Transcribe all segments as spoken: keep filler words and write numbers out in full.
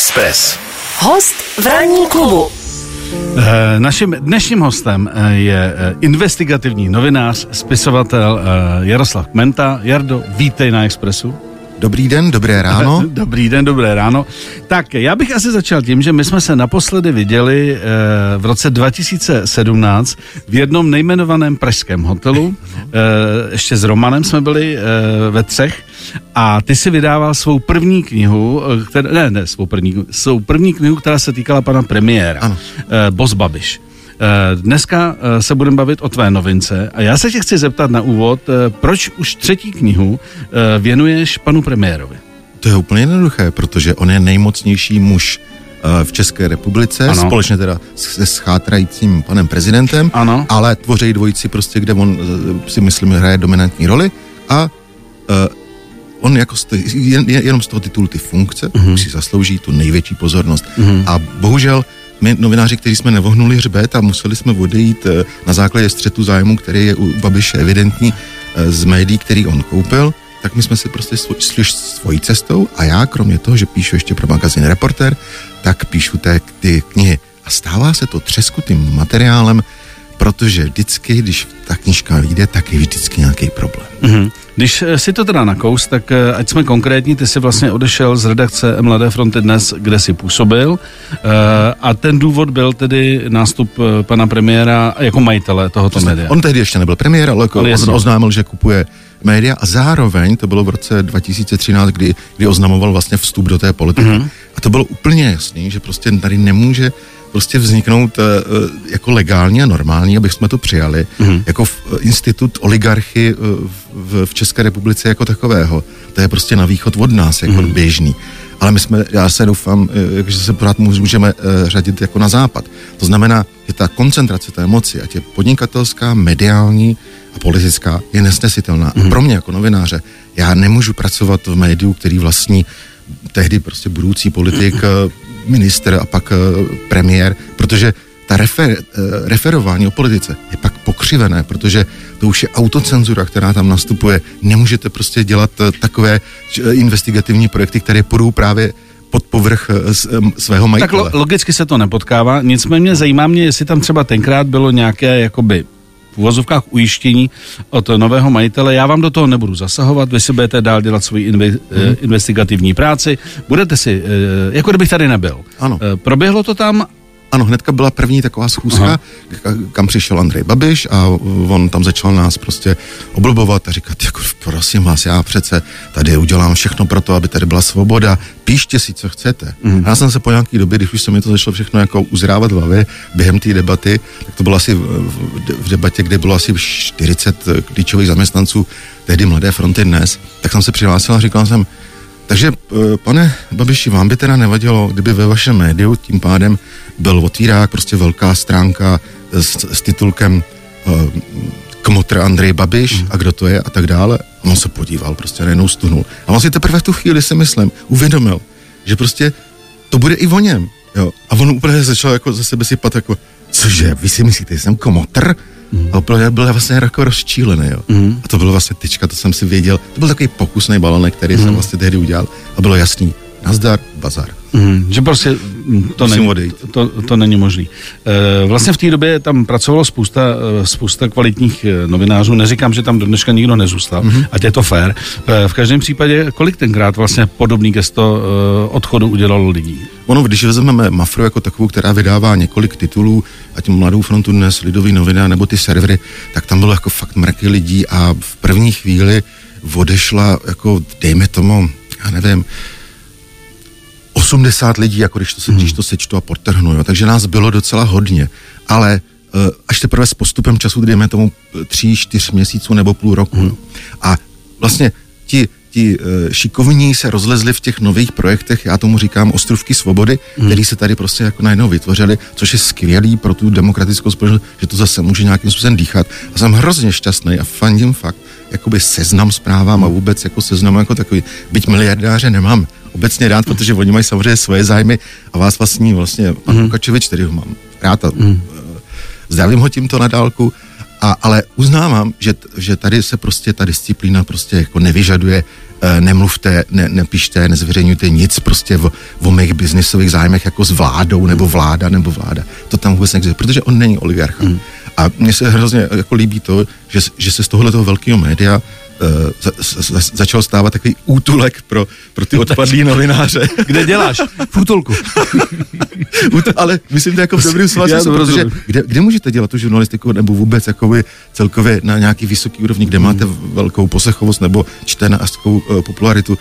Express. Host v ranní klubu. Naším dnešním hostem je investigativní novinář, spisovatel Jaroslav Kmenta. Jardo, vítej na Expressu. Dobrý den, dobré ráno. Dobrý den, dobré ráno. Tak, já bych asi začal tím, že my jsme se naposledy viděli e, v roce dva tisíce sedmnáct v jednom nejmenovaném pražském hotelu. E, ještě s Romanem jsme byli e, ve třech a ty si vydával svou první knihu, která, ne, ne, svou první knihu, svou první knihu, která se týkala pana premiéra, e, Boss Babiš. Dneska se budeme bavit o tvé novince a já se tě chci zeptat na úvod, proč už třetí knihu věnuješ panu premiérovi? To je úplně jednoduché, protože on je nejmocnější muž v České republice, ano. Společně teda se schátrajícím panem prezidentem, ano. Ale tvoří dvojici prostě, kde on si myslím hraje dominantní roli a on jako st- jen, jenom z toho titulu ty funkce uh-huh. si zaslouží tu největší pozornost uh-huh. a bohužel my novináři, kteří jsme nevohnuli hřbet a museli jsme odejít na základě střetu zájmu, který je u Babiše evidentní z médií, který on koupil, tak my jsme si prostě šli svojí cestou a já, kromě toho, že píšu ještě pro magazín Reporter, tak píšu té, ty knihy. A stává se to třeskutým materiálem, protože vždycky, když ta knížka vyjde, tak je vždycky nějaký problém. Mm-hmm. Když si to teda nakous, tak ať jsme konkrétní, ty jsi vlastně odešel z redakce Mladé fronty Dnes, kde jsi působil a ten důvod byl tedy nástup pana premiéra jako majitele tohoto média. On tehdy ještě nebyl premiér, ale, ale on oznámil, že kupuje média a zároveň, to bylo v roce dva tisíce třináct, kdy, kdy oznamoval vlastně vstup do té politiky mm-hmm. a to bylo úplně jasný, že prostě tady nemůže prostě vzniknout jako legální a normální, abych jsme to přijali, mm-hmm. jako institut oligarchy v, v České republice jako takového. To je prostě na východ od nás, jako mm-hmm. běžný. Ale my jsme, já se doufám, že se pořád můžeme řadit jako na západ. To znamená, že ta koncentrace té moci, ať je podnikatelská, mediální a politická, je nesnesitelná. Mm-hmm. A pro mě jako novináře, já nemůžu pracovat v médiu, který vlastní tehdy prostě budoucí politik, minister a pak premiér, protože ta refer, referování o politice je pak pokřivené, protože to už je autocenzura, která tam nastupuje. Nemůžete prostě dělat takové investigativní projekty, které půjdou právě pod povrch svého majitele. Tak logicky se to nepotkává, nicméně mě zajímá mě, jestli tam třeba tenkrát bylo nějaké jakoby v uvozovkách ujištění od nového majitele. Já vám do toho nebudu zasahovat, vy si budete dál dělat svoji inve- hmm. investigativní práci, budete si, jako kdybych tady nebyl. Ano. Proběhlo to tam? Ano, hnedka byla první taková schůzka, aha. kam přišel Andrej Babiš a on tam začal nás prostě oblbovat a říkat, jako prosím vás, já přece tady udělám všechno pro to, aby tady byla svoboda, píšte si, co chcete. Mm. A já jsem se po nějaký době, když už se mi to začalo všechno jako uzrávat v hlavě, během té debaty, tak to bylo asi v debatě, kde bylo asi čtyřicet klíčových zaměstnanců tehdy Mladé fronty Dnes, tak jsem se přihlásil a říkal jsem, takže, pane Babiši, vám by teda nevadilo, kdyby ve vašem médiu tím pádem byl otvírák, prostě velká stránka s, s titulkem uh, Kmotr Andrej Babiš mm. a kdo to je a tak dále. A on se podíval, prostě najednou stuhnul. A on si teprve v tu chvíli, si myslím, uvědomil, že prostě to bude i o něm. Jo? A on úplně začal jako ze sebe sypat jako, cože, vy si myslíte, že jsem komotr? Mm. A úplně byl vlastně jako rozčílený, jo. Mm. A to bylo vlastně tyčka, to jsem si věděl. To byl takový pokusný balonek, který mm. jsem vlastně tehdy udělal. A bylo jasný, nazdar, bazar. Mm. Že prostě to není, to, to není možný. E, vlastně v té době tam pracovalo spousta, spousta kvalitních novinářů. Neříkám, že tam do dneška nikdo nezůstal. Mm. Ať je to fér. E, v každém případě, kolik tenkrát vlastně podobný gesto e, odchodu udělalo lidí? Ono, když vezmeme Mafru jako takovou, která vydává několik titulů, ať Mladou frontu Dnes, Lidové noviny, nebo ty servery, tak tam bylo jako fakt mraky lidí a v první chvíli odešla jako, dejme tomu, já nevím, osmdesát lidí, jako když to, se, když to sečtu a podtrhnu, jo. Takže nás bylo docela hodně, ale až teprve s postupem času, dejme tomu tři, čtyř měsíců nebo půl roku. Hmm. A vlastně ti ti šikovní se rozlezli v těch nových projektech, já tomu říkám ostrůvky svobody, hmm. které se tady prostě jako najednou vytvořily, což je skvělý pro tu demokratickou společnost, že to zase může nějakým způsobem dýchat. A jsem hrozně šťastný a fandím fakt, jakoby Seznam Zprávám a vůbec jako Seznam jako takový, byť miliardáře nemám obecně rád, protože oni mají samozřejmě svoje zájmy a vás vlastní vlastně pan hmm. Lukačevič, který ho mám rád a hmm. zdravím ho tímto na dálku. A, ale uznávám, že, že tady se prostě ta disciplína prostě jako nevyžaduje nemluvte, ne, nepíšte, nezveřejňujte nic prostě v, v mých biznisových zájmech jako s vládou, nebo vláda, nebo vláda. To tam vůbec neexistuje, protože on není oligarcha. Mm. A mně se hrozně jako líbí to, že, že se z tohohletoho velkého média Za, za, začal stávat takový útulek pro, pro ty odpadlý novináře. Kde děláš? V útulku. Ale myslím to jako v dobrým svazu, protože kde, kde můžete dělat tu žurnalistiku nebo vůbec jakoby celkově na nějaký vysoký úrovni, kde máte velkou poslechovost nebo čtenářskou uh, popularitu,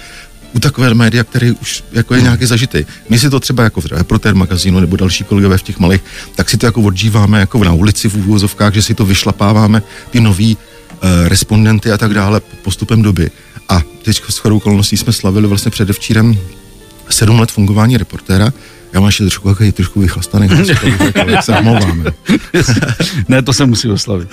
u takové média, který už jako je nějaký zažitý. My si to třeba jako v Reporter magazínu nebo další kolegové v těch malých, tak si to jako odžíváme jako na ulici v úvozovkách, že si to vyšlapáváme, ty nový respondenty a tak dále postupem doby. A teď s chodou okolností jsme slavili vlastně předevčírem sedm let fungování Reportéra. Já mám ještě trošku, je trošku vychlastaný hlas, tak se omlouváme. Ne, to se musí oslavit.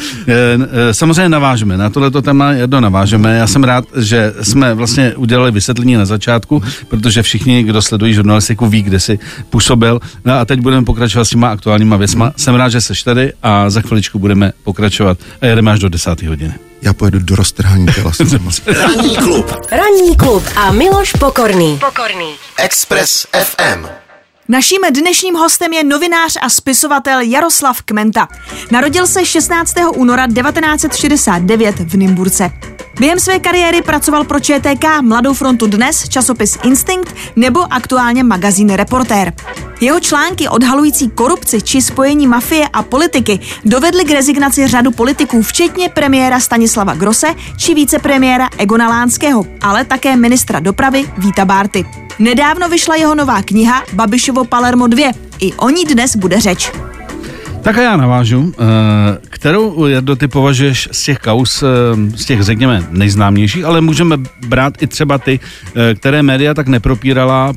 Samozřejmě navážeme, na tohleto téma jedno navážeme. Já jsem rád, že jsme vlastně udělali vysvětlení na začátku, protože všichni, kdo sledují žurnalistiku, ví, kde si působil. No a teď budeme pokračovat s těma aktuálníma věcma. Jsem rád, že seš tady a za chviličku budeme pokračovat. A jedeme až do desáté hodiny. Já pojedu do roztrhání těla. Ranní klub. Ranní klub a Miloš Pokorný. Pokorný. Express ef em. Naším dnešním hostem je novinář a spisovatel Jaroslav Kmenta. Narodil se šestnáctého února devatenáct šedesát devět v Nymburce. Během své kariéry pracoval pro ČTK, Mladou frontu Dnes, časopis Instinct nebo aktuálně magazín Reporter. Jeho články odhalující korupci či spojení mafie a politiky dovedly k rezignaci řadu politiků, včetně premiéra Stanislava Grosse či vicepremiéra Egona Lánského, ale také ministra dopravy Víta Bárty. Nedávno vyšla jeho nová kniha Babišovo Palermo dva. I o ní dnes bude řeč. Tak a já navážu. Kterou, Jardo, ty považuješ z těch kauz, z těch, řekněme, nejznámějších, ale můžeme brát i třeba ty, které média tak nepropírala,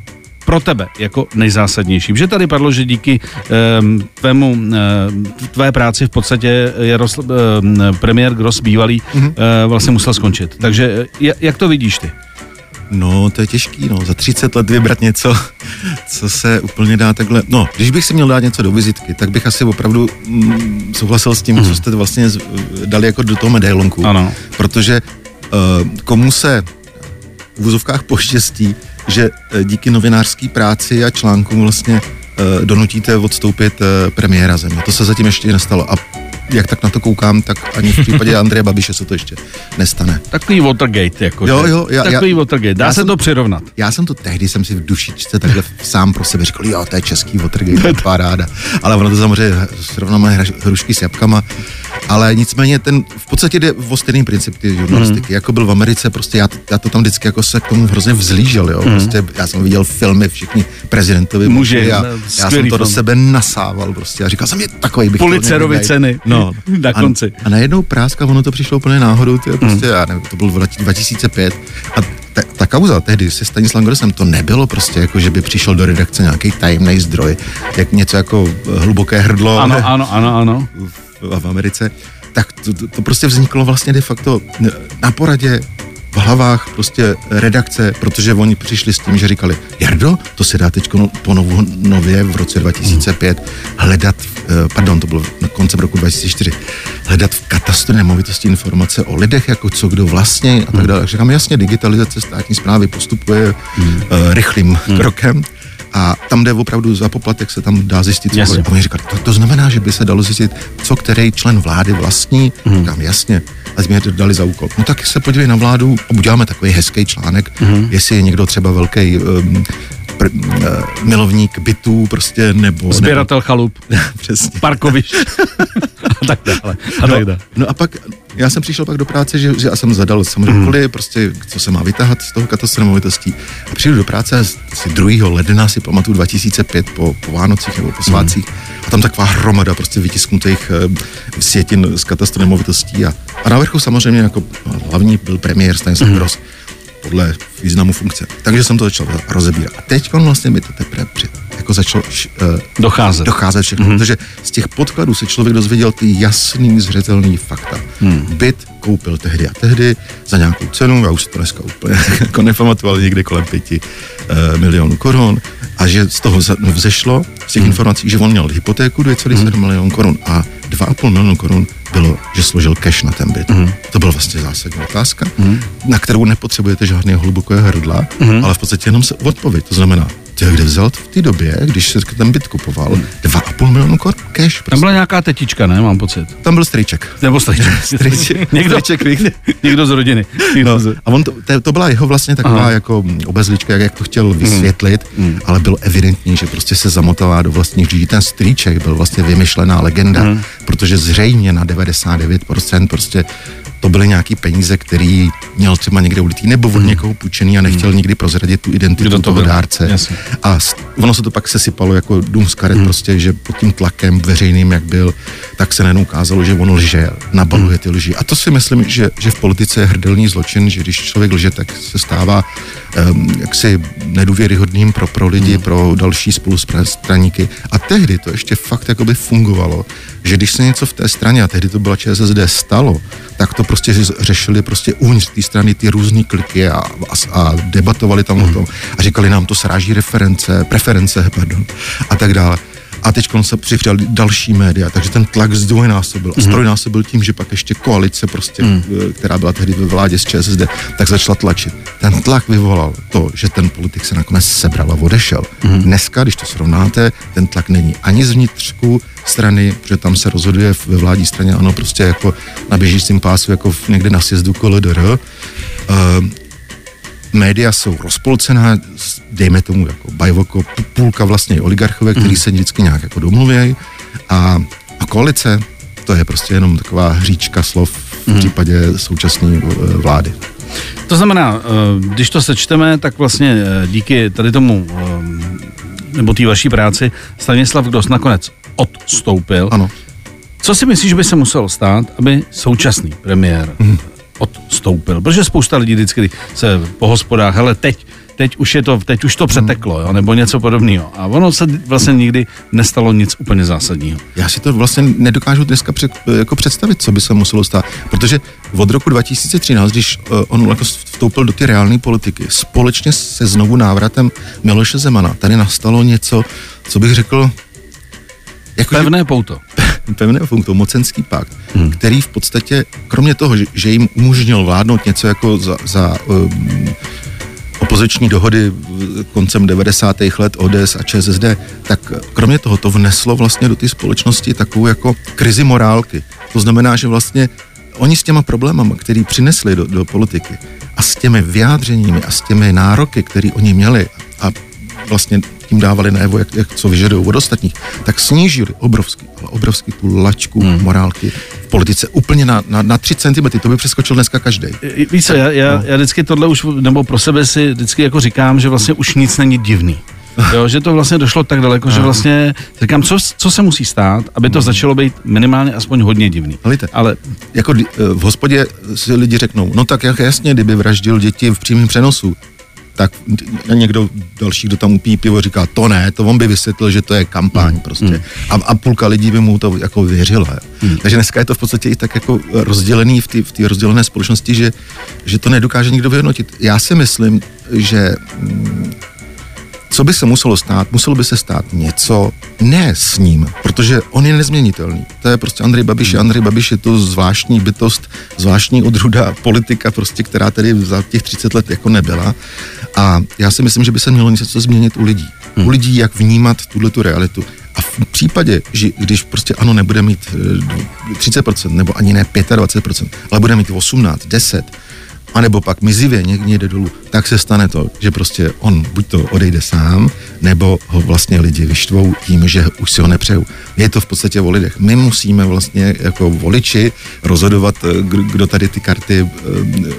pro tebe jako nejzásadnější? Protože tady padlo, že díky tvému, tvé práci v podstatě Jarosl, premiér Gross bývalý mm-hmm. vlastně musel skončit. Takže jak to vidíš ty? No, to je těžký, no, za třicet let vybrat něco, co se úplně dá takhle, no, když bych si měl dát něco do vizitky, tak bych asi opravdu mm, souhlasil s tím, mm. co jste vlastně dali jako do toho medailonku, ano. Protože uh, komu se v uvozovkách poštěstí, že uh, díky novinářský práci a článkům vlastně uh, donutíte odstoupit uh, premiéra země, to se zatím ještě nestalo a jak tak na to koukám, tak ani v případě Andreje Babiše se to ještě nestane. Takový Watergate, jako. Jo, jo, já, Takový já, Watergate, dá se jsem, to přirovnat. Já jsem to tehdy, jsem si v dušičce takhle sám pro sebe říkal, jo, to je český Watergate, to je paráda. Ale ono to samozřejmě srovnáme hrušky s jabkama, ale nicméně ten, v podstatě jde o stejný princip ty žurnalistiky, hmm. jako byl v Americe, prostě já, já to tam vždycky jako se k tomu hrozně vzlížel, jo, hmm. prostě já jsem viděl filmy všichni prezidentovi, Muži, já, já jsem to do sebe nasával prostě, já říkal jsem, je takovej bych Pulitzerovy ceny, no. No, na konci. A, a najednou práska, ono to přišlo úplně náhodou, to je prostě, mm. já nevím, to bylo v dva tisíce pět a ta, ta kauza tehdy se Stanislavem Grossem, to nebylo prostě jako, že by přišel do redakce nějaký tajemný zdroj, jak něco jako hluboké hrdlo. Ano, ne, ano, ano, ano. V, v Americe. Tak to, to, to prostě vzniklo vlastně de facto na poradě v hlavách prostě redakce, protože oni přišli s tím, že říkali, Jardo, to se dá teď ponovu nově v roce dva tisíce pět hledat, pardon, to bylo na koncem roku dva tisíce čtyři, hledat v katastru nemovitosti informace o lidech, jako co kdo vlastně a tak dále. Takže říkám, jasně, digitalizace státní správy postupuje hmm. uh, rychlým hmm. krokem. A tam jde opravdu za poplatek, se tam dá zjistit, co a oni říkali, to, to znamená, že by se dalo zjistit, co který člen vlády vlastní, mm. říkám, jasně, a jsme to dali za úkol. No tak se podívej na vládu, uděláme takový hezký článek, mm. jestli je někdo třeba velký um, pr, uh, milovník bytů, prostě, nebo... Sběratel nebo, chalup, přesně. Parkoviš a tak dále. A no, tak dále. No a pak... Já jsem přišel pak do práce, že, že já jsem zadal samozřejmě kvůli, mm. prostě, co se má vytáhat z toho katastru nemovitostí. A přijdu do práce asi druhého ledna, si pamatuju dva tisíce pět po, po Vánocích nebo po svátcích. Mm. A tam taková hromada prostě vytisknutých e, sjetin z katastru nemovitostí. A, a na vrchu samozřejmě jako hlavní byl premiér Stanislav Gross mm. podle významu funkce. Takže jsem to začal rozebírat. A teď on vlastně mi to teprve jako začal uh, docházet. docházet všechno, mm-hmm. protože z těch podkladů se člověk dozvěděl ty jasný, zřetelný fakta. Mm. Byt koupil tehdy a tehdy za nějakou cenu, já už to dneska úplně jako nepamatoval, někde kolem pěti e, milionů korun, a že z toho vzešlo, z těch hmm. informací, že on měl hypotéku dvě celá sedm hmm. milionů korun a dva a půl milionu korun bylo, že složil cash na ten byt. Mm. To byla vlastně zásadní otázka, mm. na kterou nepotřebujete žádného hlubokého hrdla, mm. ale v podstatě jenom se odpověď. To znamená, těho, kde vzal v té době, když se ten byt kupoval, dva a půl milionu korun cash. Prostě. Tam byla nějaká tetička, ne? Mám pocit. Tam byl strýček. Nebo strýček. strýček. Někdo, někdo z rodiny. Někdo no, z... A on to, to byla jeho vlastně taková Aha. jako obezlička, jak to chtěl vysvětlit, mm. ale bylo evidentní, že prostě se zamotalá do vlastních lidí. Ten strýček byl vlastně vymyšlená legenda, mm. protože zřejmě na devadesát devět procent prostě to byly nějaký peníze, který měl třeba někde ulitý nebo od někoho půjčený a nechtěl nikdy prozradit tu identitu to toho dárce. Jasně. A ono se to pak sesypalo jako dům z karet, mm. prostě, že pod tím tlakem veřejným, jak byl, tak se najednou ukázalo, že on lže, nabaluje ty lži. A to si myslím, že, že v politice je hrdelní zločin, že když člověk lže, tak se stává um, jaksi nedůvěryhodným pro, pro lidi, mm. pro další spolustraníky. A tehdy to ještě fakt jakoby fungovalo, že když se něco v té straně, a tehdy to byla ČSSD, stalo, tak to prostě řešili prostě uvnitř té strany ty různý kliky a, a, a debatovali tam mm. o tom a říkali nám, to sráží reference, preference, pardon, a tak dále. A teď se přidali další média, takže ten tlak zdvojnásobil. A strojnásobil tím, že pak ještě koalice, prostě, mm. která byla tehdy ve vládě s ČSSD, tak začala tlačit. Ten tlak vyvolal to, že ten politik se nakonec sebral a odešel. Mm. Dneska, když to srovnáte, ten tlak není ani z vnitřku strany, protože tam se rozhoduje ve vládní straně, ano, prostě jako na běžícím pásu, jako někde na sjezdu K L D R. Ehm, Média jsou rozpolcená, dejme tomu jako bajvoko, půlka vlastně oligarchové, kteří se vždycky nějak jako domluvějí, a, a koalice, to je prostě jenom taková hříčka slov v případě současné vlády. To znamená, když to sečteme, tak vlastně díky tady tomu, nebo té vaší práci, Stanislav Gross nakonec odstoupil. Ano. Co si myslíš, že by se musel stát, aby současný premiér hmm. odstoupil, protože spousta lidí vždycky se po hospodách, hele, teď, teď už je to, teď už to přeteklo, jo, nebo něco podobného. A ono se vlastně nikdy nestalo nic úplně zásadního. Já si to vlastně nedokážu dneska před, jako představit, co by se muselo stát, protože od roku dva tisíce třináct, když on jako vstoupil do ty reální politiky, společně se znovu návratem Miloše Zemana, tady nastalo něco, co bych řekl, jako pevné pouto. Pevného funktu, mocenský pakt, hmm. který v podstatě, kromě toho, že, že jim umožnil vládnout něco jako za, za um, opoziční dohody koncem devadesátých let O D S a ČSSD, tak kromě toho to vneslo vlastně do té společnosti takovou jako krizi morálky. To znamená, že vlastně oni s těma problémama, který přinesli do, do politiky a s těmi vyjádřeními a s těmi nároky, které oni měli a vlastně tím dávali najevo, jak, jak co vyžadují od ostatních, tak snížili obrovský, ale obrovský tu lačku hmm. morálky v politice úplně na, na, na tři centimetry, to by přeskočil dneska každý. Víš co, já, já, no. já vždycky tohle už, nebo pro sebe si vždycky jako říkám, že vlastně už nic není divný. Jo, že to vlastně došlo tak daleko, no. že vlastně říkám, co, co se musí stát, aby to začalo být minimálně aspoň hodně divný. Lejte, ale jako v hospodě si lidi řeknou, no tak jasně, kdyby vraždil děti v přímém přenosu, tak někdo další, kdo tam upíjí pivo, říká, to ne, to on by vysvětlil, že to je kampaň mm. prostě. A, a půlka lidí by mu to jako věřila. Mm. Takže dneska je to v podstatě i tak jako rozdělený v té v té rozdělené společnosti, že, že to nedokáže nikdo vyhodnotit. Já si myslím, že co by se muselo stát, muselo by se stát něco ne s ním, protože on je nezměnitelný. To je prostě Andrej Babiš. Mm. Andrej Babiš je to zvláštní bytost, zvláštní odrůda politika, prostě, která tady za těch třicet let jako nebyla. A já si myslím, že by se mělo něco změnit u lidí. Hmm. U lidí, jak vnímat tuhletu realitu. A v případě, že když prostě ano, nebude mít třicet procent, nebo ani ne dvacet pět procent, ale bude mít osmnáct, deset, anebo pak mizivě někde dolů, tak se stane to, že prostě on buď to odejde sám, nebo ho vlastně lidi vyštvou tím, že už si ho nepřejou. Je to v podstatě o lidech. My musíme vlastně jako voliči rozhodovat, kdo tady ty karty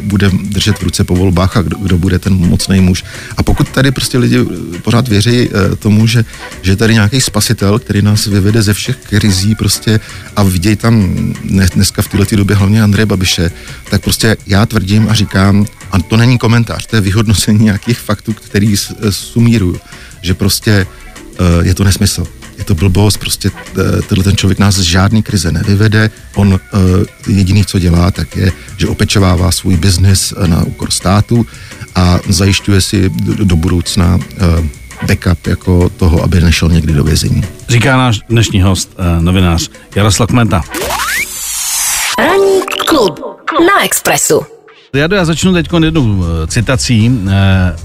bude držet v ruce po volbách a kdo, kdo bude ten mocný muž. A pokud tady prostě lidi pořád věří tomu, že, že tady nějaký spasitel, který nás vyvede ze všech krizí prostě a vidějí tam dneska v této době hlavně Andreje Babiše, tak prostě já tvrdím a říkám, a to není komentář, to je vyhodnocení nějakých faktů, který sumíruju, že prostě je to nesmysl. to blbost, prostě tenhle ten člověk nás z žádný krize nevyvede, on uh, jediný, co dělá, tak je, že opečovává svůj biznis na úkor státu a zajišťuje si do, do budoucna uh, backup jako toho, aby nešel někdy do vězení. Říká náš dnešní host, uh, novinář Jaroslav Kmenta. Ranní klub na Expressu. Já, já začnu teď jednou citací, eh,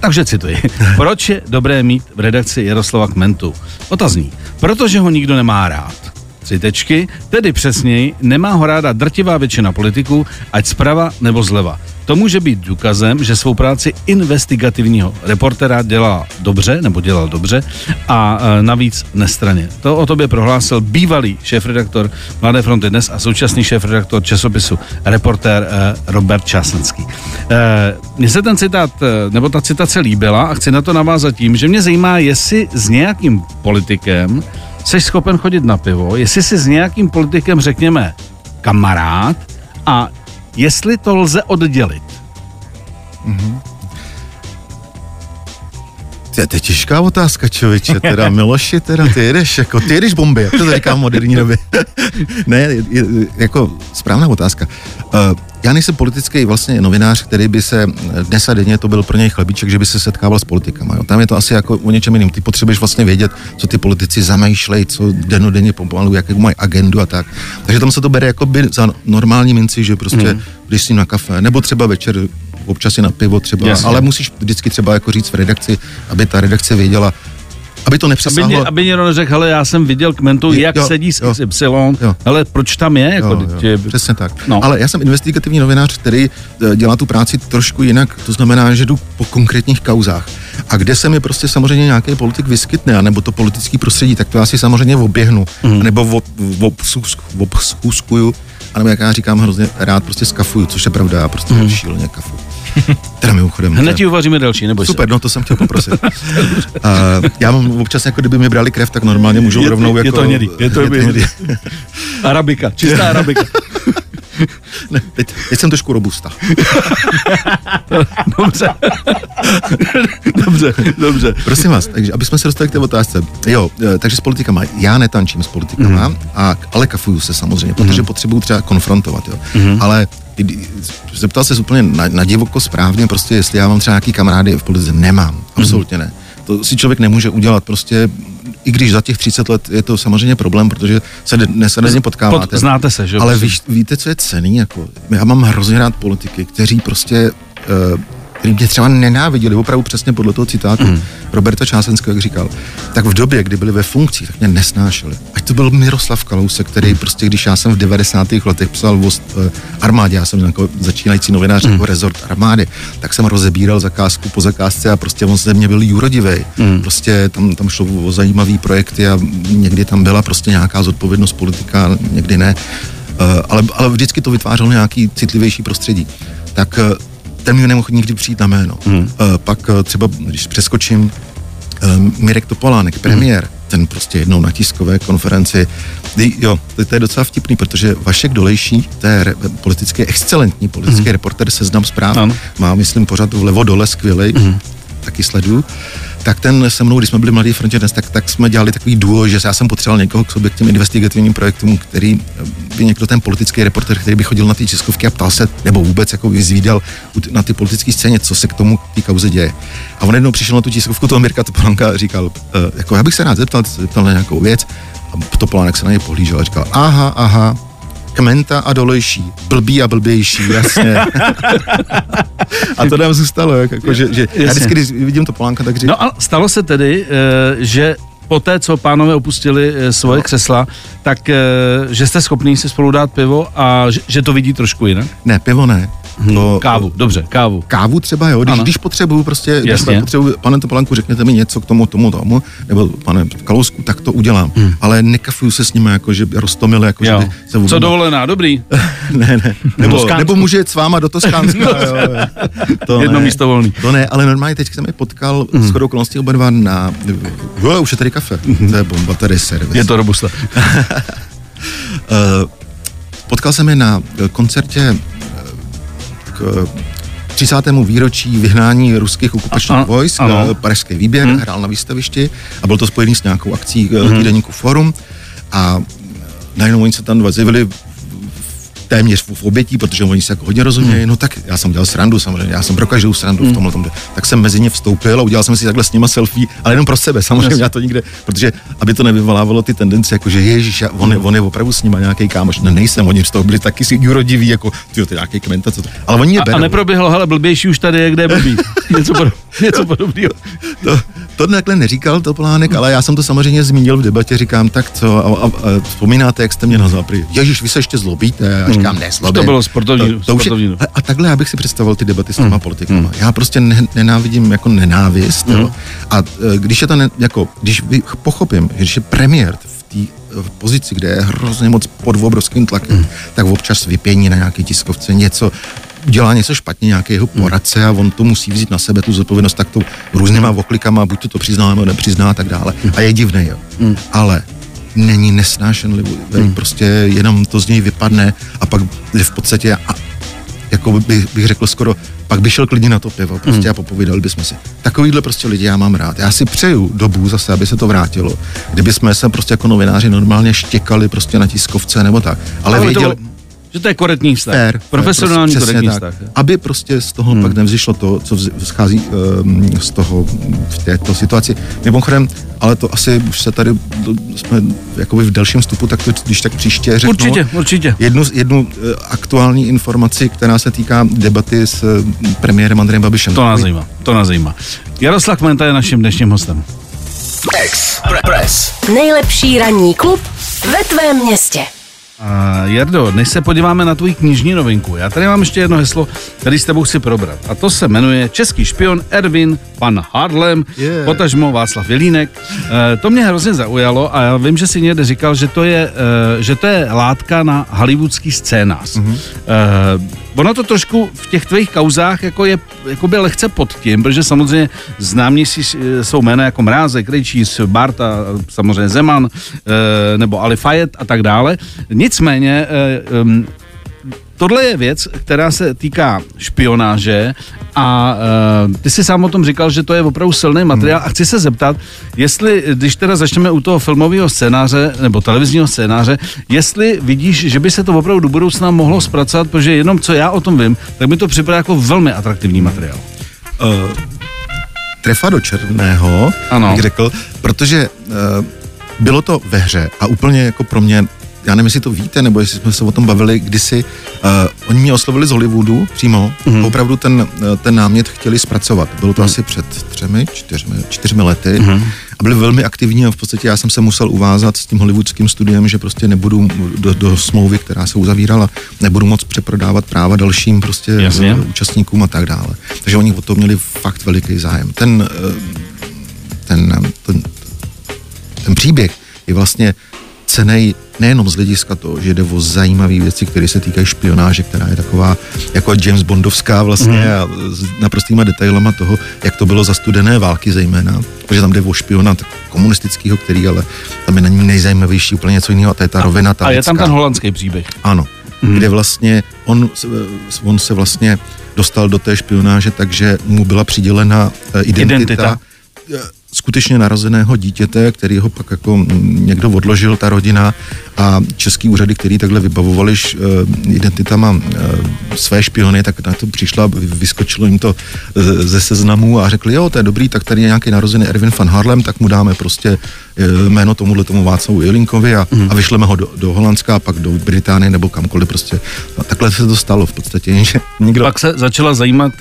takže cituji. Proč je dobré mít v redakci Jaroslava Kmentu? Otazník. Protože ho nikdo nemá rád. Tři tečky, tedy přesněji, nemá ho ráda drtivá většina politiků, ať zprava nebo zleva. To může být důkazem, že svou práci investigativního reportera dělá dobře, nebo dělal dobře, a e, navíc nestranně. To o tobě prohlásil bývalý šéfredaktor Mladé fronty dnes a současný šéfredaktor časopisu Reporter e, Robert Čásenský. E, mně se ten citát, nebo ta citace líbila a chci na to navázat tím, že mě zajímá, jestli s nějakým politikem jsi schopen chodit na pivo, jestli si s nějakým politikem řekněme kamarád a jestli to lze oddělit. Mm-hmm. To je těžká otázka, člověče, teda Miloši, teda ty jedeš, jako, ty jedeš bomby, jak to říkám v moderní době. Ne, je, je, jako správná otázka. Uh, já nejsem politický vlastně novinář, který by se, dnes a denně to byl pro něj chlebíček, že by se setkával s politikama. Jo? Tam je to asi jako o něčem jiným. Ty potřebuješ vlastně vědět, co ty politici zamýšlejí, co denodenně pomalu, jakou mají agendu a tak. Takže tam se to bere jako by za normální minci, že prostě mm. když s ním na kafe, nebo třeba večer občas i na pivo třeba, jasně. Ale musíš vždycky třeba jako říct v redakci, aby ta redakce věděla, aby to nepřesáhlo. Aby, aby někdo neřekl, hele, já jsem viděl Kmentu, jak jo, sedí s Y, ale proč tam je? Jako, jo, jo, tě... Přesně tak. No. Ale já jsem investigativní novinář, který dělá tu práci trošku jinak, to znamená, že jdu po konkrétních kauzách. A kde se mi prostě samozřejmě nějaký politik vyskytne, anebo to politický prostředí, tak to já si samozřejmě oběhnu, mm. nebo obschůzkuju, anebo jak já říkám hrozně rád, prostě skafuju, což je pravda, já prostě mm. šíleně kafuju. Teda mimochodem. Hned ti uvaříme další, neboj se. Super, no to jsem chtěl poprosit. uh, já mám občas, jako kdyby mi brali krev, tak normálně můžou je, rovnou je, jako... Je to hnědý, je to hnědý. Arabika, čistá arabika. Ne, teď, teď jsem trošku robusta. Dobře. Dobře, dobře. Prosím vás, takže, aby jsme se dostali k té otázce. Jo, takže s politikama. Já netančím s politikama, mm. a, ale kafuju se samozřejmě, protože mm. potřebuju třeba konfrontovat, jo. Mm. Ale zeptal se úplně na, na divoko správně, prostě jestli já mám třeba nějaký kamarády v politice, nemám, absolutně ne. To si člověk nemůže udělat prostě, i když za těch třicet let je to samozřejmě problém, protože se dnes dnes potkáváte. Pod, znáte se, že? Ale ví, víte, co je cenný? Jako, já mám hrozně rád politiky, kteří prostě, který mě třeba nenáviděli, opravdu přesně podle toho citátu mm. Roberta Čásenského, jak říkal, tak v době, kdy byli ve funkcích, tak mě nesnášeli. Ať to byl Miroslav Kalousek, který prostě, když já jsem v devadesátých letech psal o armádě, já jsem jako začínající novinář jako mm. rezort armády, tak jsem rozebíral zakázku po zakázce a prostě on ze mě byl jurodivej. Mm. Prostě tam, tam šlo o zajímavý projekty a někdy tam byla prostě nějaká zodpovědnost politika, někdy ne. Ale, ale vždycky to vytvářelo nějaký citlivější prostředí. Tak ten mi nemohl nikdy přijít na jméno. Hmm. Pak třeba, když přeskočím, Mirek Topolánek, premiér, hmm. ten prostě jednou na tiskové konferenci, jo, to, to je docela vtipný, protože Václav Dolejší, to je re, politický, excelentní politický hmm. reporter Seznam Zpráv, ano. Má, myslím, pořád vlevo dole skvělej, hmm. taky sleduju, tak ten se mnou, když jsme byli v Mladé frontě dnes, tak, tak jsme dělali takový duo, že já jsem potřeboval někoho k sobě k těm investigativním projektům, který by někdo ten politický reporter, který by chodil na ty tiskovky a ptal se, nebo vůbec jako vyzvídal na ty politické scéně, co se k tomu té kauze děje. A on jednou přišel na tu tiskovku toho Mirka Topolánka a říkal, e, jako já bych se rád zeptal, zeptal na nějakou věc a Topolánek se na něj pohlížel a říkal, aha, aha, Kmenta a Dolejší, blbý a blbější, jasně. A to nám zůstalo, jak, jako, že, že já vždycky, když vidím to Polánka, tak říkám. No a stalo se tedy, že poté, co pánové opustili svoje no. křesla, tak že jste schopní si spolu dát pivo a že to vidí trošku jinak? Ne, pivo ne. No, kávu, dobře, kávu. Kávu třeba, jo, když, když potřebuju prostě, když potřebuju, pane Topolánku, řekněte mi něco k tomu, tomu, tomu, nebo pane Kalousku, tak to udělám, hmm. ale nekafuju se s nimi, jako, že roztomil, jako, jo. Že se vůbec... Co dovolená, dobrý. ne, ne, nebo, nebo může jít s váma do Toskánska, jo, to jedno ne, místo volný. To ne, ale normálně teď jsem je potkal hmm. shodou okolností oba dva na, jo, už je tady kafe, to je bomba, tady je servis. Je to robusta. Potkal jsem je na koncertě třicátému výročí vyhnání ruských okupačních vojsk, Pražský výběr, hmm. hrál na výstavišti a byl to spojený s nějakou akcí hmm. týdeníku Forum a najednou oni se tam dva zjevili téměř v obětí, protože oni se jako hodně rozumějí, no tak já jsem dělal srandu samozřejmě, já jsem pro každou srandu mm. v tomhle tomhle, tak jsem mezi ně vstoupil a udělal jsem si takhle s nima selfie, ale jenom pro sebe, samozřejmě yes. já to nikde, protože aby to nevyvolávalo ty tendence, jakože ježiš, já, on, je, on je opravdu s nima nějaký kámoš, ne, nejsem, oni z toho byli taky si jurodiví, jako tyjo, ty nějaký Kmenta, co to, ale oni je berou. A, a neproběhlo, hele, blbější už tady je, kde je blbý, něco, podob, něco podobného. To, to takhle neříkal Topolánek, ale já jsem to samozřejmě zmínil v debatě, říkám, tak co, a, a, a vzpomínáte, jak jste mě nazval, ježiš, vy se ještě zlobíte. Hmm. Říkám, ne, to bylo sportovní. A takhle já bych si představoval ty debaty s těma hmm. politikama. Hmm. Já prostě ne, nenávidím jako nenávist. Hmm. Jo? A když je to ne, jako, když pochopím, že když je premiér v té v pozici, kde je hrozně moc pod obrovským tlakem, hmm. tak občas vypění na nějaký tiskovce něco, dělá něco špatně, nějaký jeho poradce a on to musí vzít na sebe, tu zodpovědnost tak tou různýma oklikama, buď to to přizná, nebo nepřizná a tak dále. Hmm. A je divný, jo. Hmm. Ale není nesnášenlivý, hmm. prostě jenom to z něj vypadne a pak je v podstatě, a, jako bych, bych řekl skoro, pak by šel klidně na to pivo prostě hmm. a popovídali bychom si. Takovýhle prostě lidi já mám rád. Já si přeju dobu zase, aby se to vrátilo. Kdyby jsme se prostě jako novináři normálně štěkali prostě na tiskovce nebo tak. Ale, ale věděl... To... Že to je korektní vztah. Fair, profesionální prostě, korektní vztah. Tak, aby prostě z toho hmm. pak nevzešlo to, co vzchází um, z toho v této situaci. Mimochodem, ale to asi už se tady jsme jakoby v dalším vstupu, tak to když tak příště řeknu. Určitě, určitě. Jednu, jednu aktuální informaci, která se týká debaty s premiérem Andrejem Babišem. To nás zajímá, to nás zajímá. Jaroslav Kmenta je naším dnešním hostem. Express. Nejlepší ranní klub ve tvém městě. A Jardo, než se podíváme na tvoji knižní novinku, já tady mám ještě jedno heslo, který s tebou chci probrat. A to se jmenuje Český špion Erwin van Haarlem, yeah. potažmo Václav Jelínek. E, to mě hrozně zaujalo a já vím, že si někde říkal, že to je, e, že to je látka na hollywoodský scénář. Mm-hmm. E, ono to trošku v těch tvých kauzách jako je jako by lehce pod tím, protože samozřejmě známí jsou jména jako Mrázek, Krejčíř, Bárta, samozřejmě Zeman, e, nebo Ali Fajet a tak dále. Nicméně, tohle je věc, která se týká špionáže a ty jsi sám o tom říkal, že to je opravdu silný materiál a chci se zeptat, jestli, když teda začneme u toho filmového scénáře nebo televizního scénáře, jestli vidíš, že by se to opravdu do budoucna mohlo zpracovat, protože jenom co já o tom vím, tak mi to připadá jako velmi atraktivní materiál. Uh, trefa do černého, ano. jak řekl, protože uh, bylo to ve hře a úplně jako pro mě já nevím, jestli to víte, nebo jestli jsme se o tom bavili kdysi, uh, oni mě oslovili z Hollywoodu přímo, mm-hmm. opravdu ten, ten námět chtěli zpracovat. Bylo to mm-hmm. asi před třemi, čtyřmi, čtyřmi lety mm-hmm. a byli velmi aktivní a v podstatě já jsem se musel uvázat s tím hollywoodským studiem, že prostě nebudu do, do smlouvy, která se uzavírala, nebudu moc přeprodávat práva dalším prostě Jasně. účastníkům a tak dále. Takže oni o to měli fakt veliký zájem. Ten, ten, ten, ten příběh je vlastně cenej nejenom z hlediska toho, že jde o zajímavé věci, které se týkají špionáže, která je taková jako James Bondovská vlastně mm. a s naprostýma detailama toho, jak to bylo za studené války zejména, protože tam jde o špiona komunistického, který ale tam je na něm nejzajímavější úplně něco jiného a to je ta rovina. Ta a je věcká. Tam ten holandský příběh. Ano, mm. kde vlastně on, on se vlastně dostal do té špionáže, takže mu byla přidělena identita, identita. skutečně narozeného dítěte, který ho pak jako někdo odložil, ta rodina a český úřady, který takhle vybavovali š, identitama své špiony, tak na to přišla, vyskočilo jim to ze seznamu a řekli, jo, to je dobrý, tak tady je nějaký narozený Erwin van Haarlem, tak mu dáme prostě jméno tomuhle tomu Václavu Jelinkovi a, mm. a vyšleme ho do, do Holandska a pak do Británie nebo kamkoliv prostě. A takhle se to stalo v podstatě. Že nikdo... Pak se začala zajímat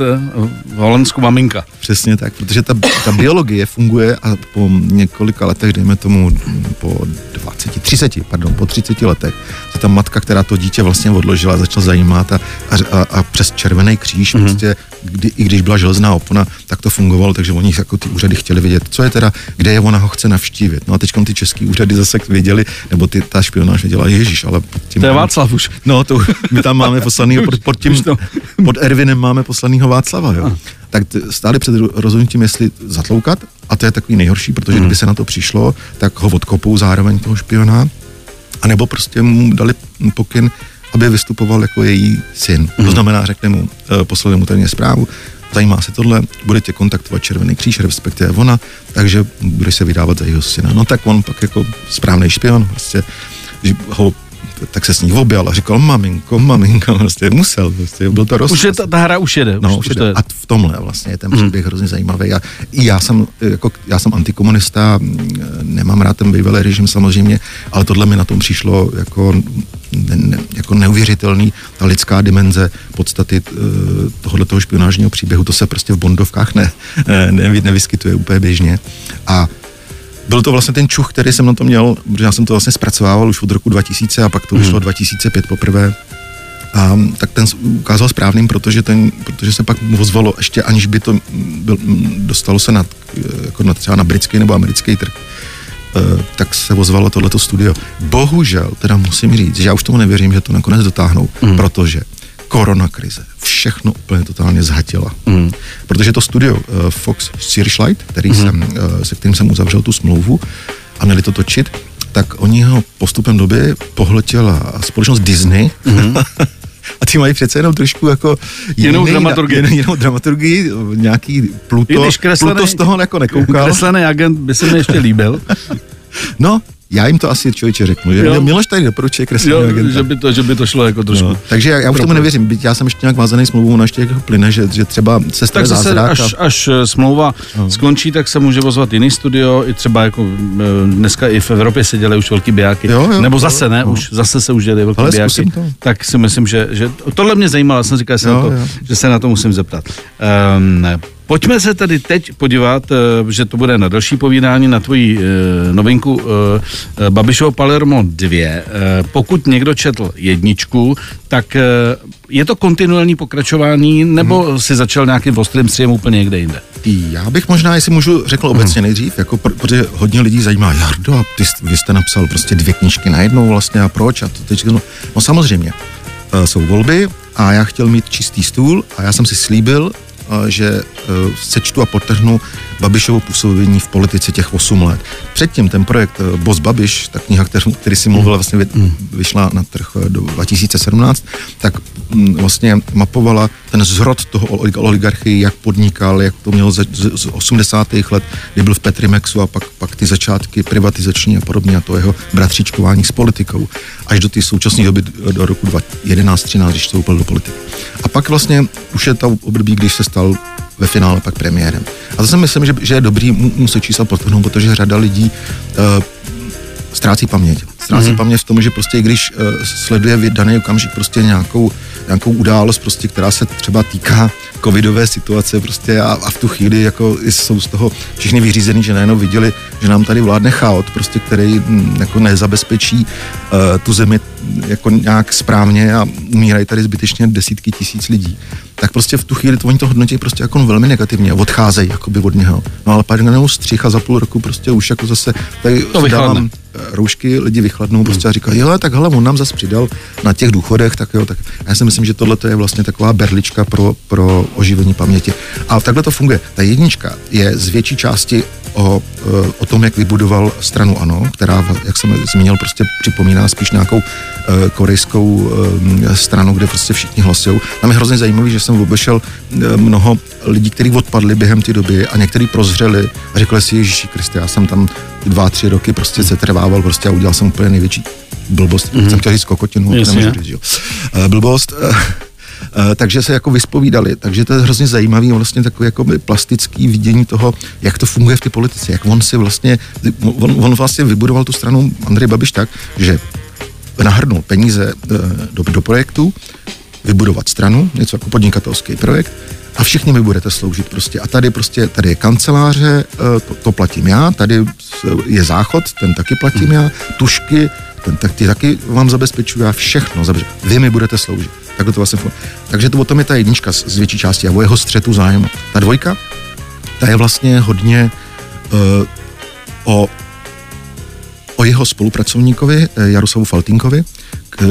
v Holandsku maminka. Přesně tak, protože ta, ta biologie funguje a po několika letech, dejme tomu po dvaceti, třiceti, pardon, po třiceti letech, se ta matka, která to dítě vlastně odložila, začala zajímat a, a, a přes Červený kříž, mm-hmm. prostě, kdy, i když byla železná opona, tak to fungovalo, takže oni jako ty úřady chtěli vědět, co je teda, kde je, ona ho chce navštívit. No a teďkom ty český úřady zase věděli, nebo ty, ta špionáž věděla, ježiš, ale... To je Václav už. No, to, my tam máme poslanýho, pod, pod, tím, pod Erwinem máme poslanýho Václava, jo. Tak stáli před rozhodnutím, jestli zatloukat, a to je takový nejhorší, protože hmm. kdyby se na to přišlo, tak ho odkopou zároveň toho špiona, anebo prostě mu dali pokyn, aby vystupoval jako její syn. Mm. To znamená, řekne mu, poslali mu tady zprávu, zajímá se tohle, budete kontaktovat Červený kříž, respektive ona, takže budeš se vydávat za jeho syna. No tak on pak jako správný špion, prostě, že ho tak se s ní objal a říkal, maminko, maminko, vlastně musel, vlastně byl to rozkaz. Už je ta, ta hra už jede. No, už už jede. Je. A v tomhle vlastně je ten příběh mm. hrozně zajímavý. A já jsem, jako, já jsem antikomunista, nemám rád ten bývalý režim samozřejmě, ale tohle mi na tom přišlo jako, ne, ne, jako neuvěřitelný, ta lidská dimenze podstaty tohoto špionážního příběhu, to se prostě v bondovkách ne, ne, nevyskytuje úplně běžně. A byl to vlastně ten čuch, který jsem na to měl, protože já jsem to vlastně zpracovával už od roku dva tisíce a pak to vyšlo mm. dva tisíce pět poprvé. A tak ten ukázal správným, protože, ten, protože se pak ozvalo ještě, aniž by to byl, dostalo se na, jako na, třeba na britský nebo americký trh, e, tak se ozvalo tohleto studio. Bohužel, teda musím říct, že já už tomu nevěřím, že to nakonec dotáhnou, mm. protože koronakrize všechno úplně totálně zhatila. Mm. Protože to studio uh, Fox Searchlight, který mm. jsem, uh, se kterým jsem uzavřel tu smlouvu a měli to točit, tak oni ho postupem doby pohltila společnost Disney. Mm. A ty mají přece jenom trošku jako jinou dramaturgii. Jinou, jinou dramaturgii, nějaký Pluto, kreslený, Pluto z toho jako nekoukal. Kreslený agent by se mi ještě líbil. No, já jim to asi člověče řeknu, že jo. Miloš tady doporučuje kresleného agenta. Že by, to, že by to šlo jako trošku. No, takže já, já už tomu nevěřím, byť já jsem ještě nějak vázaný smlouvou na ještě jako plyne, že, že třeba se stane zázrak. Až, a... až smlouva no. skončí, tak se může pozvat jiný studio, i třeba jako dneska i v Evropě se dělají už velký bijáky. Jo, jo, Nebo zase ne, jo. už zase se už dělají velký Ale bijáky. Tak si myslím, že, že tohle mě zajímalo, jsem říkal, jsem jo, to, jo. že se na to musím zeptat. Um, ne. Pojďme se tady teď podívat, že to bude na další povídání, na tvoji novinku Babišovo Palermo dva. Pokud někdo četl jedničku, tak je to kontinuální pokračování, nebo hmm. si začal nějakým ostrým střihem úplně někde jinde? Já bych možná, jestli můžu, řekl obecně nejdřív, jako, protože hodně lidí zajímá, Jardo, a ty, vy jste napsal prostě dvě knížky najednou vlastně a proč? A to teď, no, no samozřejmě, jsou volby a já chtěl mít čistý stůl a já jsem si slíbil, že sečtu a podtrhnu Babišovo působení v politice těch osm let. Předtím ten projekt Boss Babiš, ta kniha, kterou, který si mluvil, vlastně vyšla na trh do dva tisíce sedmnáct, tak vlastně mapovala ten zrod toho oligarchii, jak podnikal, jak to měl z osmdesátých let, kdy byl v Petrimexu a pak, pak ty začátky privatizační a podobně a to jeho bratříčkování s politikou. Až do té současné doby, do roku dva tisíce jedenáct třináct, když vstoupil do politiky. A pak vlastně už je ta období, když se stal ve finále pak premiérem. A to si myslím, že, že je dobrý mu se čísla podtrhnout, protože řada lidí uh, ztrácí paměť. Ztrácí mm-hmm. paměť v tom, že prostě i když uh, sleduje v daný okamžik prostě nějakou, nějakou událost, prostě, která se třeba týká covidové situace prostě a, a v tu chvíli jako jsou z toho všichni vyřízený, že najednou viděli, že nám tady vládne chaot, prostě, který m, jako nezabezpečí uh, tu zemi jako nějak správně a umírají tady zbytečně desítky tisíc lidí. Tak prostě v tu chvíli to, oni to hodnotí prostě jako velmi negativně, odcházejí jakoby od něho. No ale pak najednou střih a za půl roku prostě už jako zase tady dávám roušky, lidi vychladnou prostě a říkají, hele, tak hele, on nám zase přidal na těch důchodech, tak jo, tak já si myslím, že tohle je vlastně taková berlička pro, pro oživení paměti. A takhle to funguje. Ta jednička je z větší části o, o tom, jak vybudoval stranu ANO, která, jak jsem zmínil, prostě připomíná spíš nějakou korejskou stranu, kde prostě všichni hlasujou. Tam je hrozně zajímavý, že jsem obešel mnoho lidí, kteří odpadli během té doby a někteří prozřeli a řekli si, Ježíši Kriste, já jsem tam dva, tři roky prostě se trvával prostě a udělal jsem úplně největší blbost. Mm-hmm. Jsem chtěl říct kokotinu, yes, to nemůžu říct, jo. Blbost. Takže se jako vyspovídali, takže to je hrozně zajímavý, vlastně takový jako plastický vidění toho, jak to funguje v té politice, jak on si vlastně, on, on vlastně vybudoval tu stranu Andrej Babiš tak, že nahrnul peníze do, do projektu, vybudovat stranu, něco jako podnikatelský projekt a všichni mi budete sloužit prostě. A tady prostě, tady je kanceláře, to, to platím já, tady je záchod, ten taky platím já, tušky, ten tak, ty taky vám zabezpečuju, já všechno zabezpečuju, vy mi budete sloužit. Takhle to vlastně. Takže to o tom je ta jednička z, z větší části a o jeho střetu zájmu. Ta dvojka, ta je vlastně hodně uh, o o jeho spolupracovníkovi Jaroslavu Faltýnkovi,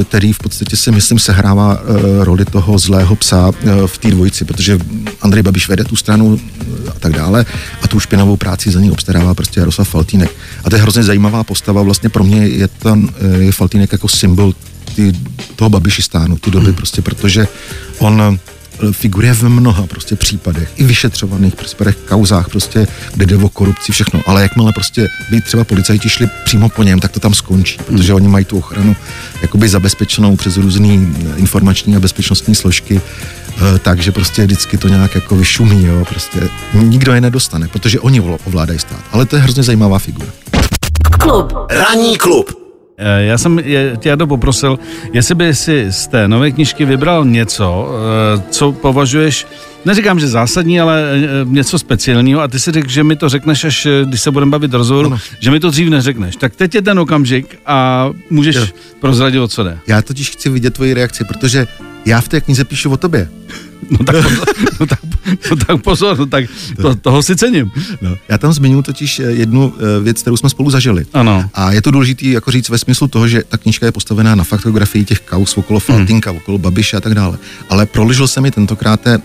který v podstatě si myslím sehrává roli toho zlého psa v té dvojici, protože Andrej Babiš vede tu stranu a tak dále a tu špinavou práci za ní obstarává prostě Jaroslav Faltýnek. A to je hrozně zajímavá postava, vlastně pro mě je ten je Faltýnek jako symbol ty, toho babišistánu ty doby, hmm. prostě, protože on figuruje v mnoha prostě případech, i vyšetřovaných případech, kauzách, prostě, kde jde o korupci, všechno. Ale jakmile prostě by třeba policajti šli přímo po něm, tak to tam skončí, protože oni mají tu ochranu jakoby zabezpečenou přes různý informační a bezpečnostní složky, takže prostě vždycky to nějak jako vyšumí, jo, prostě nikdo je nedostane, protože oni ovládají stát. Ale to je hrozně zajímavá figura. Klub. Ranní klub. Já jsem tě to poprosil, jestli by si z té nové knížky vybral něco, co považuješ, neříkám, že zásadní, ale něco speciálního a ty si řekl, že mi to řekneš, až když se budeme bavit rozhovoru, no. Že mi to dřív neřekneš. Tak teď je ten okamžik a můžeš jo. prozradit, o co jde. Já totiž chci vidět tvoji reakci, protože já v té knize píšu o tobě. No tak, no tak, no tak pozor, no tak to, toho si cením. No. Já tam zmiňuji totiž jednu věc, kterou jsme spolu zažili. Ano. A je to důležité jako říct ve smyslu toho, že ta knížka je postavená na faktografii těch kauz okolo Faltýnka, hmm. okolo Babiše a tak dále. Ale proližil se mi tentokrát eh,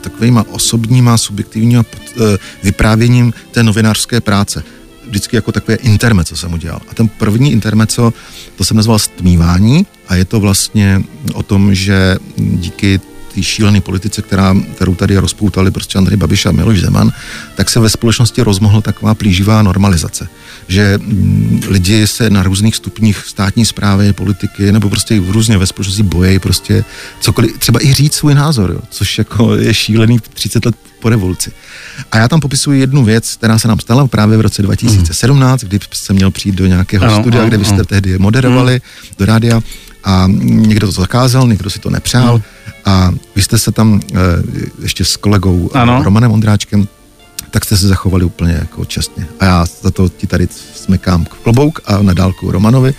takovýma osobníma, subjektivníma eh, vyprávěním té novinářské práce. Vždycky jako takové intermeco jsem udělal. A ten první intermeco, to jsem nazval stmívání a je to vlastně o tom, že díky šílený politice, která, kterou tady rozpoutali prostě Andrej Babiš a Miloš Zeman, tak se ve společnosti rozmohla taková plíživá normalizace, že m, lidi se na různých stupních státní správy, politiky, nebo prostě různě ve společnosti bojejí prostě cokoliv, třeba i říct svůj názor, jo, což jako je šílený třicet let po revoluci. A já tam popisuji jednu věc, která se nám stala právě v roce dva tisíce sedmnáct, mm. kdy jsem měl přijít do nějakého no, studia, no, kde vy jste no. tehdy moderovali mm. do rádia a někdo to zakázal, někdo si to nepřál mm. a vy jste se tam ještě s kolegou ano. Romanem Ondráčkem, tak jste se zachovali úplně jako čestně. A já za to ti tady smekám klobouk a na dálku Romanovi,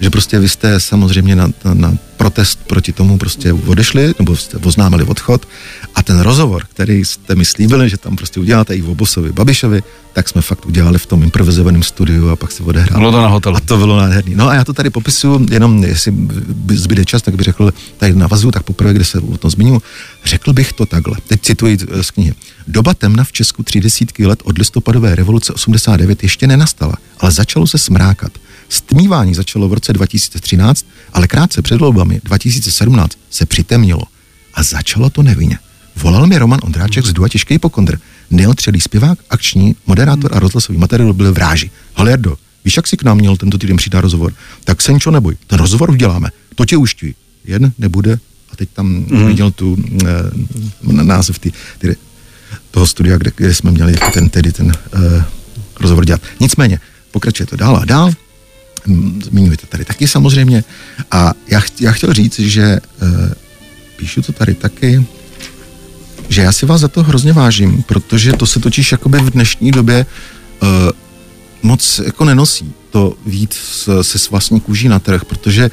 že prostě vy jste samozřejmě na, na, na protest proti tomu prostě odešli, nebo jste oznámili odchod a ten rozhovor, který jste mi slíbili, že tam prostě uděláte i o Bosovi Babišovi, tak jsme fakt udělali v tom improvizovaném studiu a pak se odehrálo. Bylo to na hotelu. A to bylo nádherný. No a já to tady popisuju, jenom jestli zbyde čas, tak bych řekl, tady navazuju, tak poprvé, kde se o tom zmiňuji, řekl bych to takhle. Teď cituji z knihy. Doba temna v Česku tři desítky let od listopadové revoluce osmdesát devět ještě nenastala, ale začalo se smrákat. Stmívání začalo v roce dva tisíce třináct, ale krátce před volbami dva tisíce sedmnáct se přitemnilo. A začalo to nevinně. Volal mi Roman Ondráček z Dua Těžký hypokondr. Neotřelý zpěvák, akční, moderátor a rozhlasový materiál byl v ráži. Halerdo, víš, jak si k nám měl tento týden přijít na rozhovor? Tak senčo, neboj, ten rozhovor uděláme. To tě uští. Jen nebude. A teď tam mm. viděl tu eh, název ty, ty, toho studia, kde, kde jsme měli ten, tedy ten eh, rozhovor dělat. Nicméně, pokračuje to dál a dál. Zmiňujete tady taky samozřejmě. A já, ch- já chtěl říct, že e, píšu to tady taky, že já si vás za to hrozně vážím, protože to se totiž jakoby v dnešní době e, moc jako nenosí to víc se, se s vlastní kůží na trh, protože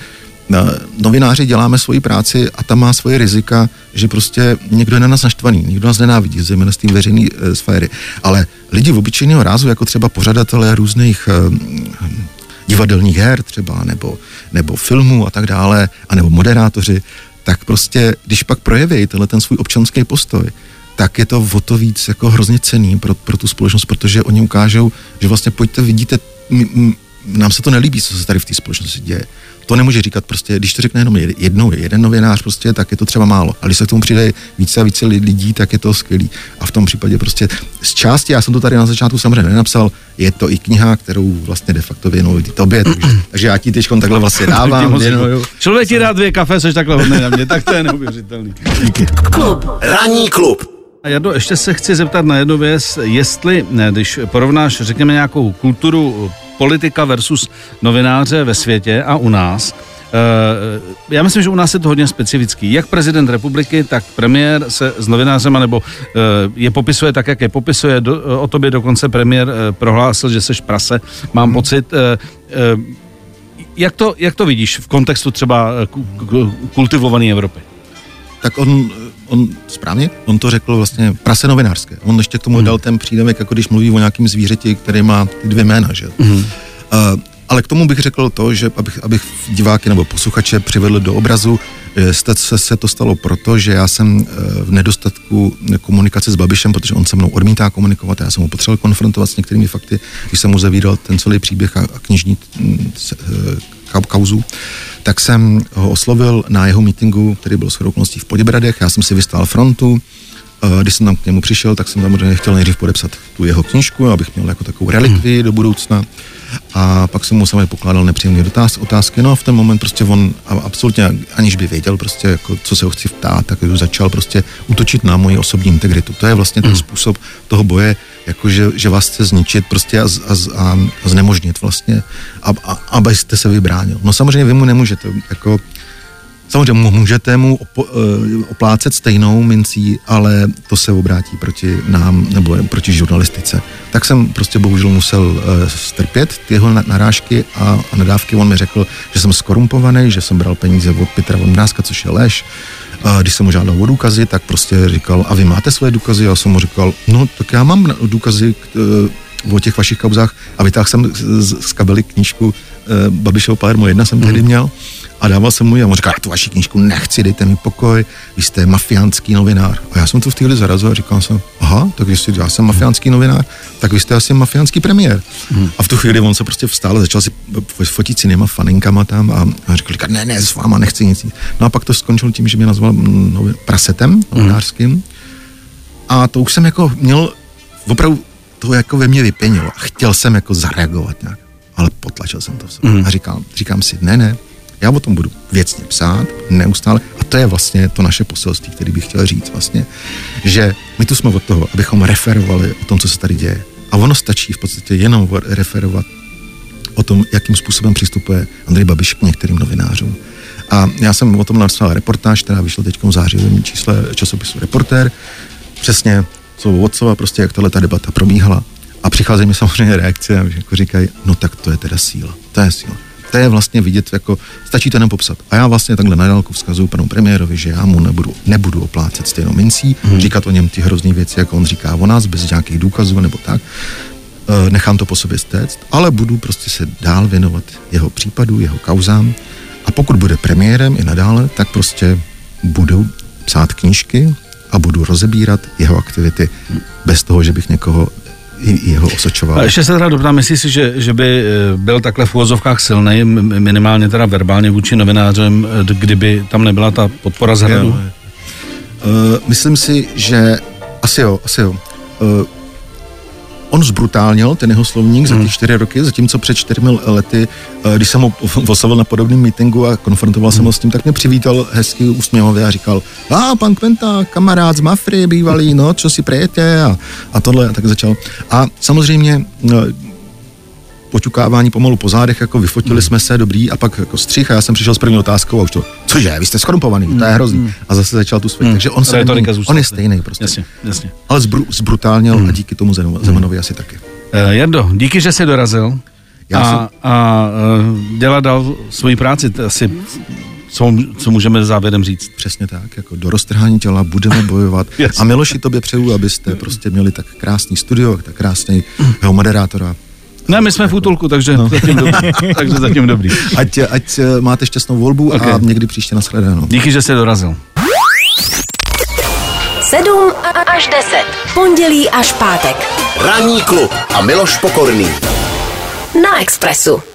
novináři děláme svoji práci a ta má svoje rizika, že prostě někdo je na nás naštvaný, někdo nás nenávidí, zejména z té veřejné e, sféry. Ale lidi v obyčejného rázu, jako třeba pořadatelé různých e, divadelních her třeba, nebo, nebo filmů a tak dále, anebo moderátoři, tak prostě, když pak projeví tenhle ten svůj občanský postoj, tak je to o to víc jako hrozně cenný pro, pro tu společnost, protože oni ukážou, že vlastně pojďte, vidíte, m, m, nám se to nelíbí, co se tady v té společnosti děje. To nemůže říkat prostě, když to řekne jenom jednou, jeden novinář prostě, tak je to třeba málo. A když se k tomu přijde více a více lidí, tak je to skvělý. A v tom případě prostě z části, já jsem to tady na začátku samozřejmě nenapsal, je to i kniha, kterou vlastně de facto věnuji tobě, takže, takže já ti teď takhle vlastně dávám. Věnuju. Člověk ti dá dvě kafe, což takhle hodně na mě, tak to je neuvěřitelný. Díky. Klub. Ranní klub. A Jardo, ještě se chci zeptat na jednu věc, jestli, ne, když porovnáš, řekněme, nějakou kulturu politika versus novináře ve světě a u nás. Já myslím, že u nás je to hodně specifický. Jak prezident republiky, tak premiér se s novinářema, nebo je popisuje tak, jak je popisuje. O tobě dokonce premiér prohlásil, že seš prase. Mám pocit. Jak to, jak to vidíš v kontextu třeba kultivované Evropy? Tak on, on správně, on to řekl vlastně prase novinářské. On ještě k tomu hmm. dal ten přídavek, jako když mluví o nějakým zvířeti, který má dvě jména, že? Hmm. Uh, Ale k tomu bych řekl to, že abych, abych diváky nebo posluchače přivedl do obrazu, se, se to stalo proto, že já jsem v nedostatku komunikace s Babišem, protože on se mnou odmítá komunikovat, já jsem ho potřeboval konfrontovat s některými fakty, když jsem mu zavíral ten celý příběh a knižní kauzu, tak jsem ho oslovil na jeho meetingu, který byl shodou okolností v Poděbradech, já jsem si vystál frontu. Když jsem tam k němu přišel, tak jsem tam chtěl nejdřív podepsat tu jeho knížku, abych měl jako takovou relikvii hmm. do budoucna. A pak jsem mu samozřejmě pokládal nepříjemné otázky. No a v ten moment prostě on absolutně, aniž by věděl prostě, jako, co se ho chci ptát, tak začal prostě útočit na moji osobní integritu. To je vlastně ten hmm. způsob toho boje, jakože, že vás chce zničit prostě a, a, a znemožnit vlastně, a, a, abyste se vybránil. No samozřejmě vy mu nemůžete, jako... Samozřejmě můžete mu opo, oplácet stejnou mincí, ale to se obrátí proti nám nebo proti žurnalistice. Tak jsem prostě bohužel musel strpět ty jeho narážky a, a nadávky. On mi řekl, že jsem skorumpovaný, že jsem bral peníze od Petra von Mrázka, což je lež. A když jsem mu žádal o důkazy, tak prostě říkal, a vy máte své důkazy? Já jsem mu říkal, no tak já mám důkazy o těch vašich kauzách a vytáhl jsem z kabely knížku Babišovo Palermo jedna jsem tehdy měl. A dával jsem mu ji a on říkal, já tu vaši knížku nechci, dejte mi pokoj, vy jste mafiánský novinář. A já jsem to v týhle zarazil a říkal jsem, aha, tak jestli já jsem mafiánský novinář, tak vy jste asi mafiánský premiér. Hmm. A v tu chvíli on se prostě vstál a začal si fotit s jinýma faninkama tam a říkal, říkal, ne, ne, s váma nechci nic. No a pak to skončilo tím, že mě nazval novin, prasetem novinářským. Hmm. A to už jsem jako měl, opravdu to jako ve mně vypěnilo a chtěl jsem jako zareagovat nějak, ale potlačil jsem to v sobě hmm. a říkám, říkám si, ne, ne, já o tom budu věcně psát, neustále. A to je vlastně to naše poselství, který bych chtěl říct vlastně, že my tu jsme od toho, abychom referovali o tom, co se tady děje. A ono stačí v podstatě jenom referovat o tom, jakým způsobem přistupuje Andrej Babiš k některým novinářům. A já jsem o tom napsal reportáž, která vyšla teď v zářivém čísle časopisu Reporter. Přesně slovo od slova, prostě jak tahle ta debata probíhala. A přicházejí mi samozřejmě reakce, jako říkají, no tak to je teda síla, to je síla. To je vlastně vidět, jako stačí to jenom popsat. A já vlastně takhle na dálku vzkazuju panu premiérovi, že já mu nebudu, nebudu oplácet stejnou mincí, hmm. říkat o něm ty hrozný věci, jako on říká o nás, bez nějakých důkazů nebo tak. E, nechám to po sobě stéct, ale budu prostě se dál věnovat jeho případu, jeho kauzám. A pokud bude premiérem i nadále, tak prostě budu psát knížky a budu rozebírat jeho aktivity bez toho, že bych někoho jeho osočoval. A ještě se teda doptám, myslíš si, že, že by byl takhle v uvozovkách silnej, minimálně teda verbálně vůči novinářům, kdyby tam nebyla ta podpora z hradu? Uh, myslím si, že asi jo, asi jo. Uh, on zbrutálnil ten jeho slovník za ty čtyři roky, zatímco před čtyřmi lety, když jsem ho oslavil na podobném meetingu a konfrontoval jsem ho s tím, tak mě přivítal hezky úsměvově a říkal, a pan Kmenta, kamarád z Mafry bývalý, no, čo si prejete a, a tohle, a tak začal. A samozřejmě poťukávání pomalu po zádech, jako vyfotili jsme se, dobrý, a pak jako střih a já jsem přišel s první otázkou a už to, cože, vy jste skorumpovaný, to je hrozný. A zase začal tu svoji, mm. takže on, se měl, on je stejný prostě. Jasně, jasně. Ale zbru, zbrutálněl mm. a díky tomu Zemanovi mm. asi taky. E, Jardo, díky, že jsi dorazil já a, jsem... a dělal dal svoji práci, asi co, co můžeme závěrem říct. Přesně tak, jako do roztrhání těla budeme bojovat. A Miloši, tobě přeju, abyste prostě měli tak krásný studio, tak krásný jeho moderátora. Ne, my jsme v útulku, takže, no. zatím, dobrý, takže zatím dobrý. Ať, ať máte šťastnou volbu okay. a někdy příště nashledanou. Díky, že jste dorazil. sedm až deset. Pondělí až pátek. Ranní klub a Miloš Pokorný. Na Expressu.